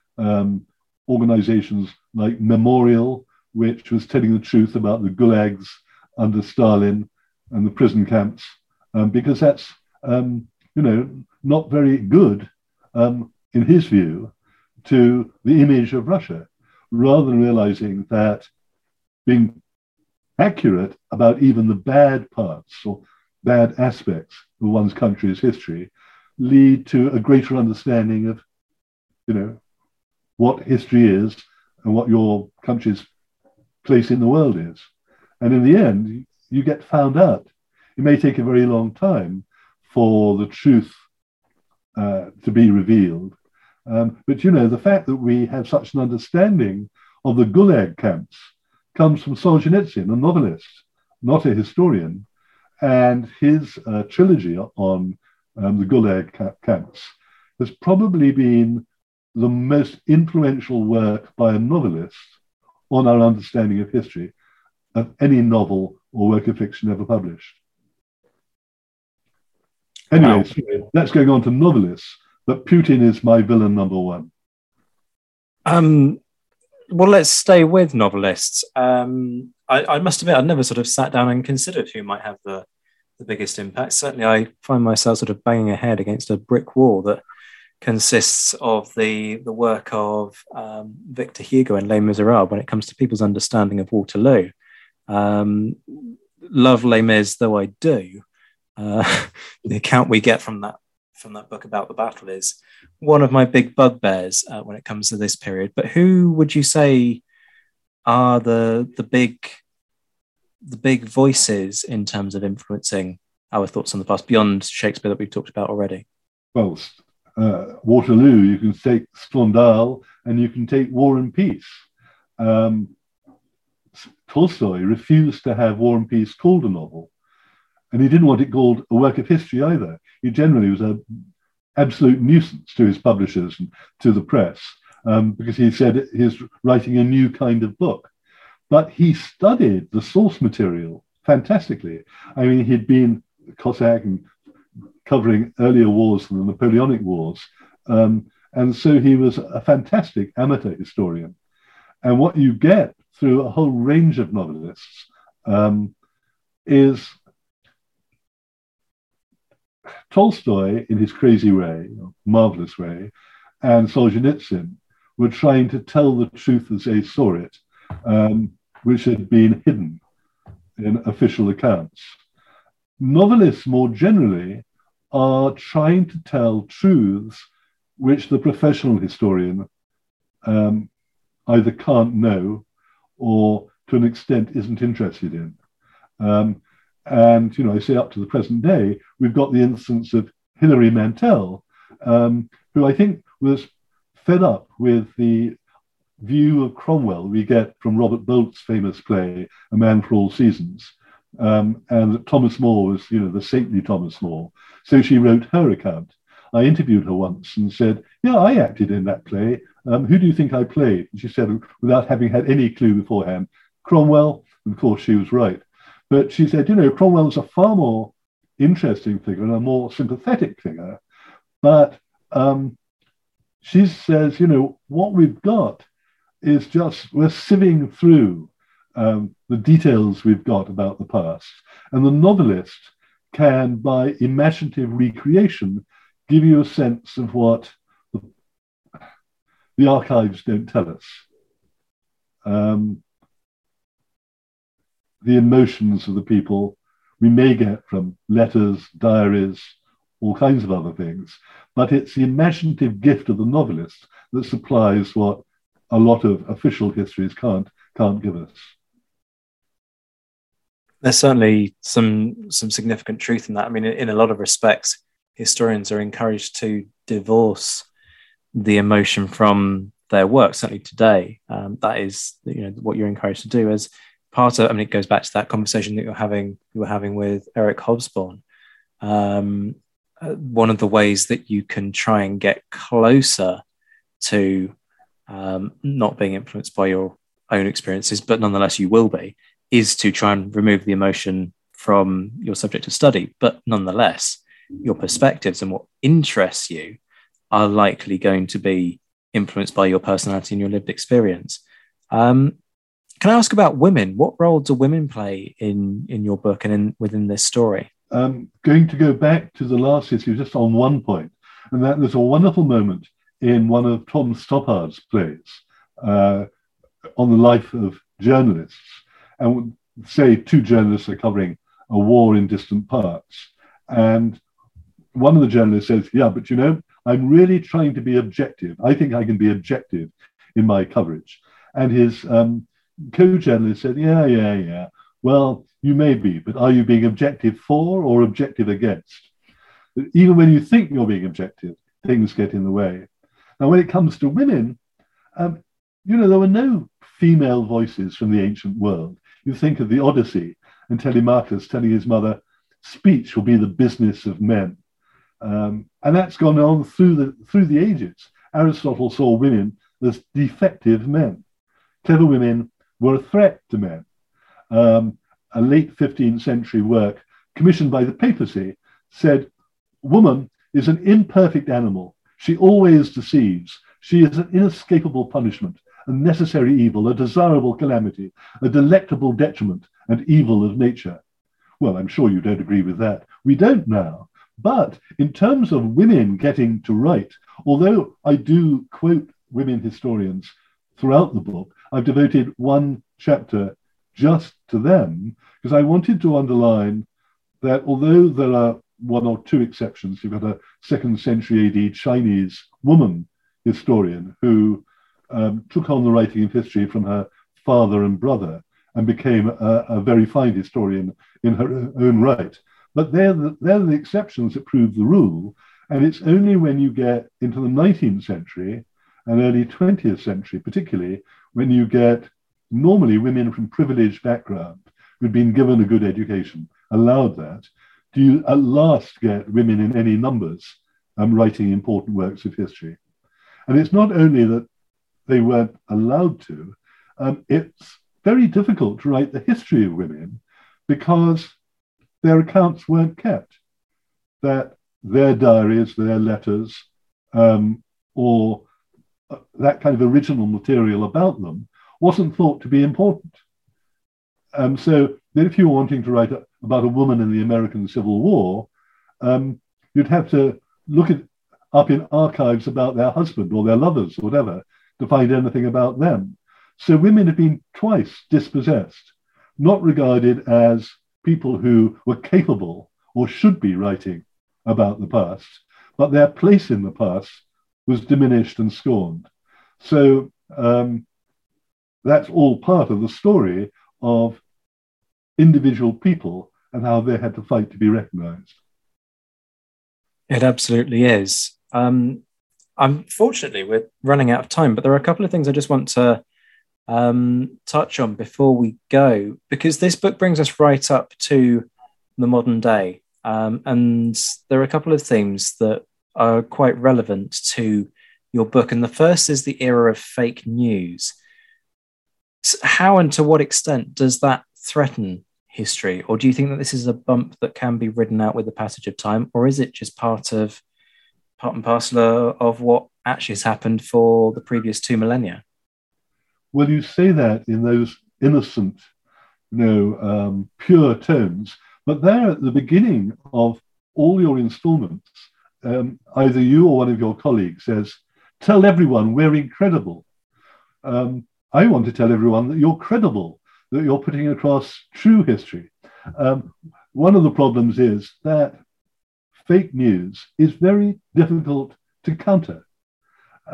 organizations like Memorial, which was telling the truth about the gulags under Stalin and the prison camps, because that's, you know, not very good, in his view, to the image of Russia, rather than realizing that being accurate about even the bad parts or bad aspects of one's country's history lead to a greater understanding of, you know, what history is and what your country's place in the world is. And in the end, you get found out. It may take a very long time for the truth to be revealed. But, you know, the fact that we have such an understanding of the Gulag camps comes from Solzhenitsyn, a novelist, not a historian, and his trilogy on the Gulag camps has probably been the most influential work by a novelist on our understanding of history of any novel or work of fiction ever published. Anyway, wow. That's going on to novelists, but Putin is my villain number one. Well, let's stay with novelists. I must admit, I've never sort of sat down and considered who might have the biggest impact. Certainly, I find myself sort of banging a head against a brick wall that consists of the work of Victor Hugo and Les Miserables when it comes to people's understanding of Waterloo. Love Les Mis, though I do. The account we get from that book about the battle is one of my big bugbears when it comes to this period. But who would you say are the big voices in terms of influencing our thoughts on the past beyond Shakespeare that we've talked about already? Well, Waterloo, you can take Stendhal, and you can take War and Peace. Tolstoy refused to have War and Peace called a novel, and he didn't want it called a work of history either. He generally was an absolute nuisance to his publishers and to the press because he said he's writing a new kind of book. But he studied the source material fantastically. I mean, he'd been Cossack and covering earlier wars than the Napoleonic Wars. And so he was a fantastic amateur historian. And what you get through a whole range of novelists is Tolstoy in his crazy way, marvelous way, and Solzhenitsyn were trying to tell the truth as they saw it, which had been hidden in official accounts. Novelists more generally are trying to tell truths which the professional historian either can't know or to an extent isn't interested in. And, you know, I say up to the present day, we've got the instance of Hilary Mantel, who I think was fed up with the view of Cromwell we get from Robert Bolt's famous play, A Man for All Seasons, and that Thomas More was, you know, the saintly Thomas More. So she wrote her account. I interviewed her once and said, yeah, I acted in that play. Who do you think I played? And she said, without having had any clue beforehand, Cromwell. And of course, she was right. But she said, you know, Cromwell was a far more interesting figure and a more sympathetic figure. But she says, you know, what we've got is just, we're sieving through the details we've got about the past. And the novelist can, by imaginative recreation, give you a sense of what the archives don't tell us. The emotions of the people we may get from letters, diaries, all kinds of other things. But it's the imaginative gift of the novelist that supplies what a lot of official histories can't give us. There's certainly some significant truth in that. I mean, in a lot of respects, historians are encouraged to divorce the emotion from their work, certainly today. That is, you know, what you're encouraged to do as part of, I mean, it goes back to that conversation that you were having with Eric Hobsbawm. One of the ways that you can try and get closer to not being influenced by your own experiences, but nonetheless you will be, is to try and remove the emotion from your subject of study. But nonetheless, your perspectives and what interests you are likely going to be influenced by your personality and your lived experience. Can I ask about women? What role do women play in your book and within this story? I'm going to go back to the last issue just on one point, and that there's a wonderful moment in one of Tom Stoppard's plays on the life of journalists. And say two journalists are covering a war in distant parts. And one of the journalists says, yeah, but you know, I'm really trying to be objective. I think I can be objective in my coverage. And his co-journalist said, yeah. Well, you may be, but are you being objective for or objective against? that even when you think you're being objective, things get in the way. Now, when it comes to women, there were no female voices from the ancient world. You think of the Odyssey and Telemachus telling his mother, speech will be the business of men. And that's gone on through the ages. Aristotle saw women as defective men. Clever women were a threat to men. A late 15th century work commissioned by the papacy said, woman is an imperfect animal. She always deceives. She is an inescapable punishment, a necessary evil, a desirable calamity, a delectable detriment, and evil of nature. Well, I'm sure you don't agree with that. We don't now. But in terms of women getting to write, although I do quote women historians throughout the book, I've devoted one chapter just to them, because I wanted to underline that although there are one or two exceptions, you've got a 2nd century AD Chinese woman historian who took on the writing of history from her father and brother and became a very fine historian in her own right. But they're the exceptions that prove the rule. And it's only when you get into the 19th century and early 20th century, particularly, when you get normally women from privileged background who'd been given a good education, allowed that, do you at last get women in any numbers writing important works of history. And it's not only that they weren't allowed to, it's very difficult to write the history of women because their accounts weren't kept, that their diaries, their letters, or that kind of original material about them wasn't thought to be important. So then if you were wanting to write about a woman in the American Civil War, you'd have to look up in archives about their husband or their lovers or whatever to find anything about them. So women have been twice dispossessed, not regarded as people who were capable or should be writing about the past, but their place in the past was diminished and scorned. So that's all part of the story of individual people and how they had to fight to be recognised. It absolutely is. Unfortunately, we're running out of time, but there are a couple of things I just want to touch on before we go, because this book brings us right up to the modern day, and there are a couple of themes that are quite relevant to your book, and the first is the era of fake news. So how and to what extent does that threaten history, or do you think that this is a bump that can be ridden out with the passage of time, or is it just part and parcel of what actually has happened for the previous 2 millennia? Well, you say that in those innocent, pure tones, but there at the beginning of all your installments, either you or one of your colleagues says, tell everyone we're incredible. I want to tell everyone that you're credible, that you're putting across true history. One of the problems is that fake news is very difficult to counter.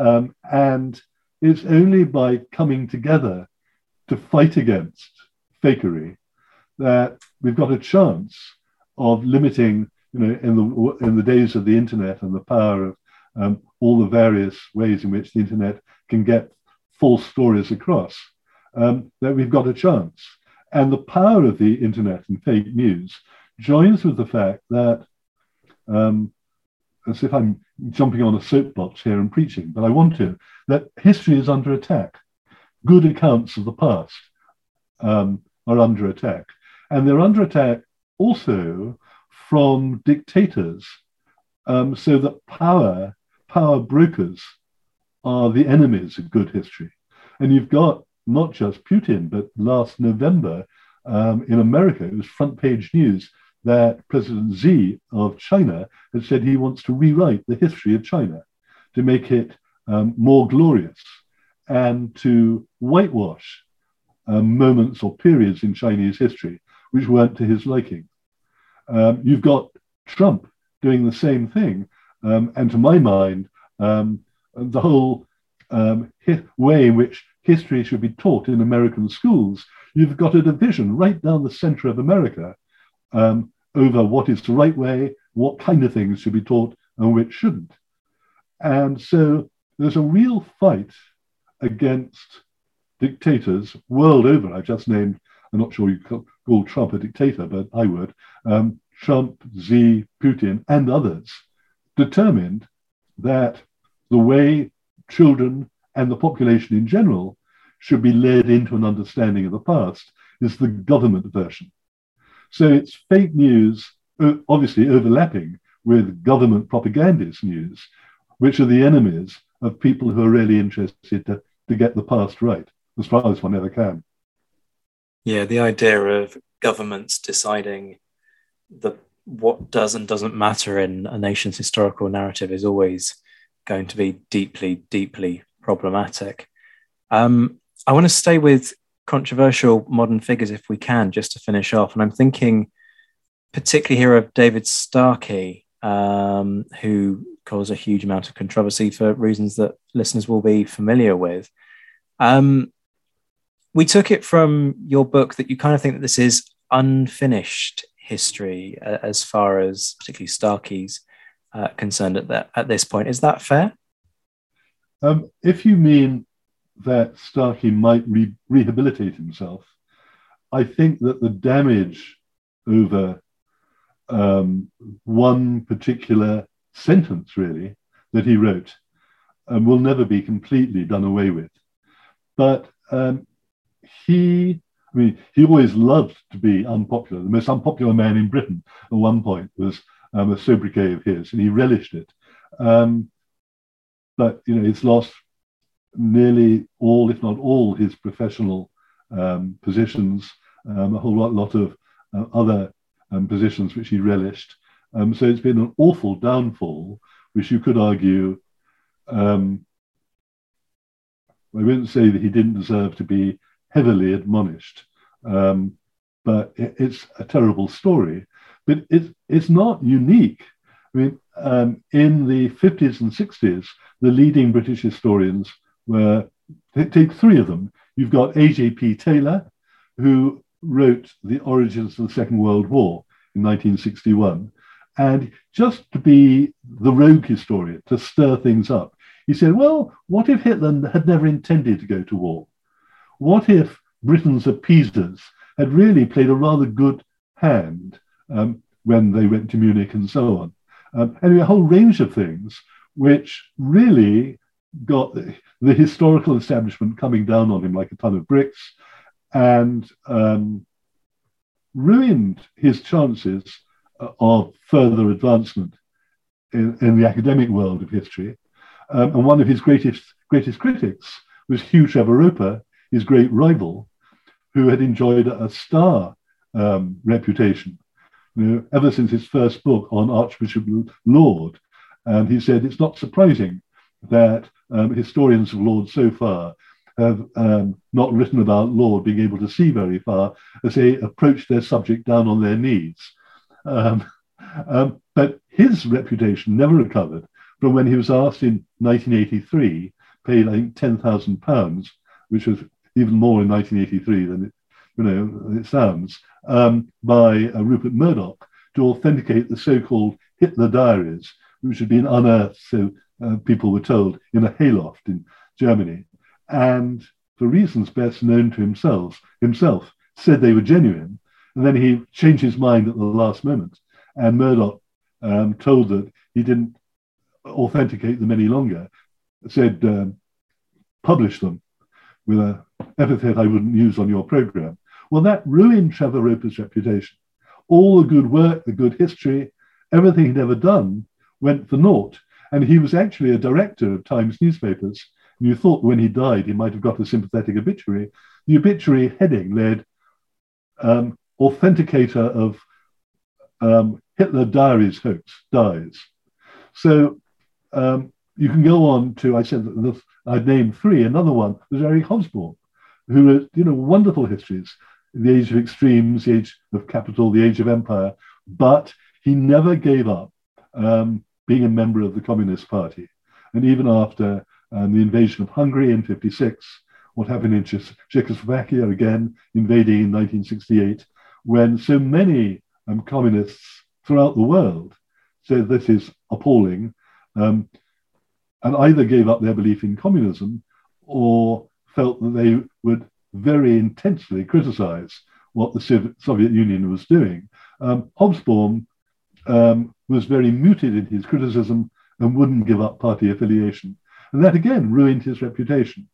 And it's only by coming together to fight against fakery that we've got a chance of limiting, in the days of the internet and the power of all the various ways in which the internet can get false stories across, that we've got a chance. And the power of the internet and fake news joins with the fact that, as if I'm jumping on a soapbox here and preaching, but I want to, that history is under attack. Good accounts of the past are under attack. And they're under attack also from dictators, so that power brokers are the enemies of good history. And you've got not just Putin, but last November in America, it was front page news that President Xi of China had said he wants to rewrite the history of China to make it more glorious and to whitewash moments or periods in Chinese history which weren't to his liking. You've got Trump doing the same thing. And to my mind, the whole way in which history should be taught in American schools, you've got a division right down the center of America over what is the right way what kind of things should be taught and which shouldn't. And so there's a real fight against dictators world over. I've just named, I'm not sure you call Trump a dictator, but I would, Trump, Xi, Putin, and others, determined that the way children and the population in general should be led into an understanding of the past is the government version. So it's fake news, obviously overlapping with government propagandist news, which are the enemies of people who are really interested to get the past right, as far as one ever can. Yeah, the idea of governments deciding what does and doesn't matter in a nation's historical narrative is always going to be deeply, deeply problematic. I want to stay with controversial modern figures, if we can, just to finish off. And I'm thinking particularly here of David Starkey, who caused a huge amount of controversy for reasons that listeners will be familiar with. We took it from your book that you kind of think that this is unfinished history as far as particularly Starkey's concerned at this point. Is that fair? If you mean that Starkey might rehabilitate himself, I think that the damage over one particular sentence, really, that he wrote will never be completely done away with. But he always loved to be unpopular. The most unpopular man in Britain at one point was a sobriquet of his, and he relished it. But, it's lost nearly all, if not all, his professional positions, a whole lot of other positions which he relished. So it's been an awful downfall, which you could argue, I wouldn't say that he didn't deserve to be heavily admonished, but it's a terrible story. But it's not unique. In the 50s and 60s, the leading British historians were, take three of them. You've got A.J.P. Taylor, who wrote The Origins of the Second World War in 1961. And just to be the rogue historian, to stir things up, he said, well, what if Hitler had never intended to go to war? What if Britain's appeasers had really played a rather good hand when they went to Munich and so on? Anyway, a whole range of things which really got the historical establishment coming down on him like a ton of bricks and ruined his chances of further advancement in the academic world of history. And one of his greatest critics was Hugh Trevor Roper, his great rival, who had enjoyed a star reputation ever since his first book on Archbishop Laud. And he said, it's not surprising that historians of Laud so far have not written about Laud being able to see very far as they approach their subject down on their knees. But his reputation never recovered from when he was asked in 1983, paid I think £10,000, which was even more in 1983 than it sounds, by Rupert Murdoch to authenticate the so-called Hitler diaries, which had been unearthed, so people were told, in a hayloft in Germany, and for reasons best known to himself said they were genuine. And then he changed his mind at the last moment. And Murdoch, told that he didn't authenticate them any longer, said, publish them, with an epithet I wouldn't use on your program. Well, that ruined Trevor Roper's reputation. All the good work, the good history, everything he'd ever done went for naught. And he was actually a director of Times newspapers. And you thought when he died, he might have got a sympathetic obituary. The obituary heading led, authenticator of Hitler diaries hoax dies. So you can go on to, I said that I'd named three. Another one was Eric Hobsbawm, who wrote wonderful histories, The Age of Extremes, The Age of Capital, The Age of Empire, but he never gave up being a member of the Communist Party. And even after the invasion of Hungary in 1956, what happened in Czechoslovakia, again invading in 1968, when so many communists throughout the world said this is appalling, and either gave up their belief in communism or felt that they would very intensely criticize what the Soviet Union was doing. Hobsbawm was very muted in his criticism and wouldn't give up party affiliation. And that again ruined his reputation.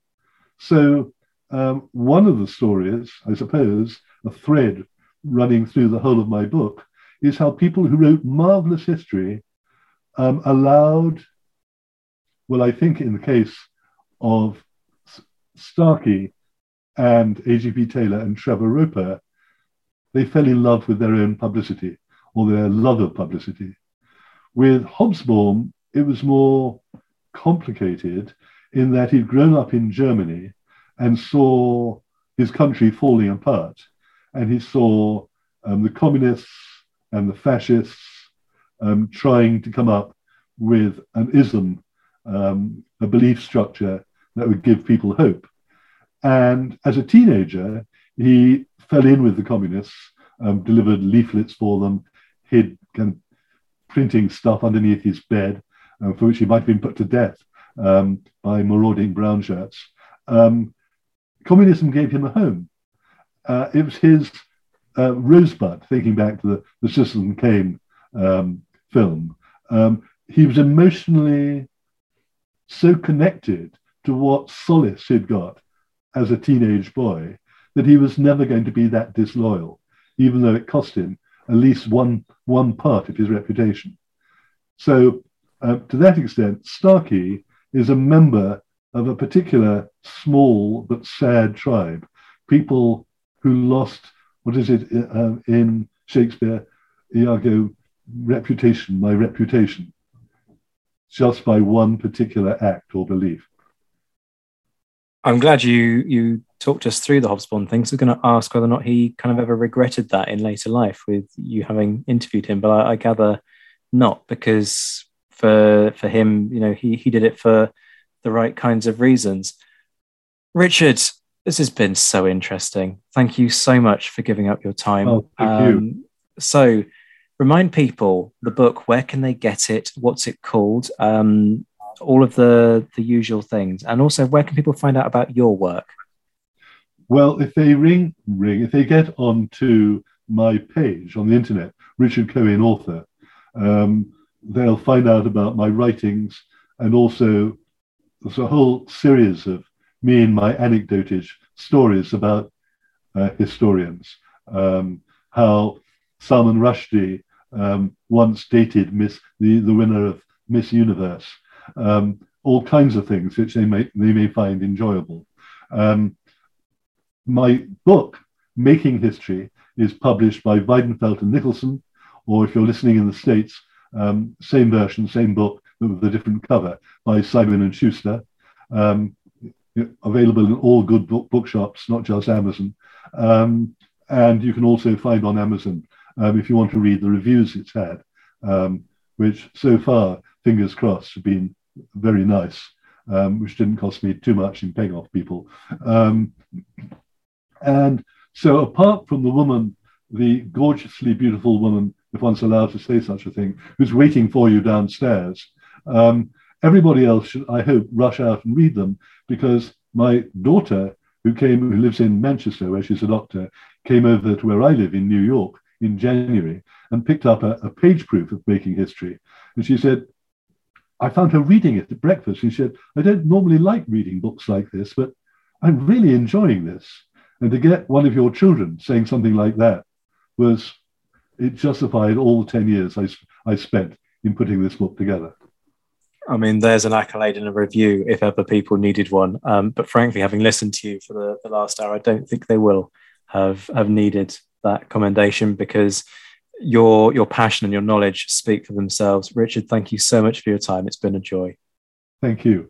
So one of the stories, I suppose, a thread running through the whole of my book, is how people who wrote marvelous history allowed, well, I think in the case of Starkey and A.G.P. Taylor and Trevor Roper, they fell in love with their own publicity or their love of publicity. With Hobsbawm, it was more complicated in that he'd grown up in Germany and saw his country falling apart. And he saw the communists and the fascists trying to come up with an ism, a belief structure that would give people hope. And as a teenager, he fell in with the communists, delivered leaflets for them, hid printing stuff underneath his bed, for which he might have been put to death by marauding brown shirts. Communism gave him a home. It was his Rosebud, thinking back to the Citizen Kane film. He was emotionally so connected to what solace he'd got as a teenage boy that he was never going to be that disloyal, even though it cost him at least one part of his reputation. So to that extent, Starkey is a member of a particular small but sad tribe, people who lost, what is it in Shakespeare, Iago, reputation, my reputation, just by one particular act or belief. I'm glad you talked us through the Hobsbawm thing. So I was going to ask whether or not he kind of ever regretted that in later life with you having interviewed him, but I gather not, because for him, you know, he did it for the right kinds of reasons. Richard, this has been so interesting. Thank you so much for giving up your time. Oh, thank you. So remind people, the book, where can they get it? What's it called? All of the usual things. And also, where can people find out about your work? Well, if they if they get onto my page on the internet, Richard Cohen Author, they'll find out about my writings, and also there's a whole series of me and my anecdotage stories about historians, how Salman Rushdie once dated the winner of Miss Universe, all kinds of things which they may find enjoyable. My book, Making History, is published by Weidenfeld and Nicholson, or if you're listening in the States, same version, same book, but with a different cover, by Simon & Schuster. Available in all good bookshops, not just Amazon. And you can also find on Amazon if you want to read the reviews it's had, which so far, fingers crossed, have been very nice, which didn't cost me too much in paying off people. And so apart from the woman, the gorgeously beautiful woman, if one's allowed to say such a thing, who's waiting for you downstairs, everybody else should, I hope, rush out and read them, because my daughter, who lives in Manchester, where she's a doctor, came over to where I live in New York in January and picked up a page proof of Making History. And she said, I found her reading it at breakfast. And she said, I don't normally like reading books like this, but I'm really enjoying this. And to get one of your children saying something like that it justified all the 10 years I spent in putting this book together. I mean, there's an accolade and a review if ever people needed one. But frankly, having listened to you for the last hour, I don't think they will have needed that commendation, because your passion and your knowledge speak for themselves. Richard, thank you so much for your time. It's been a joy. Thank you.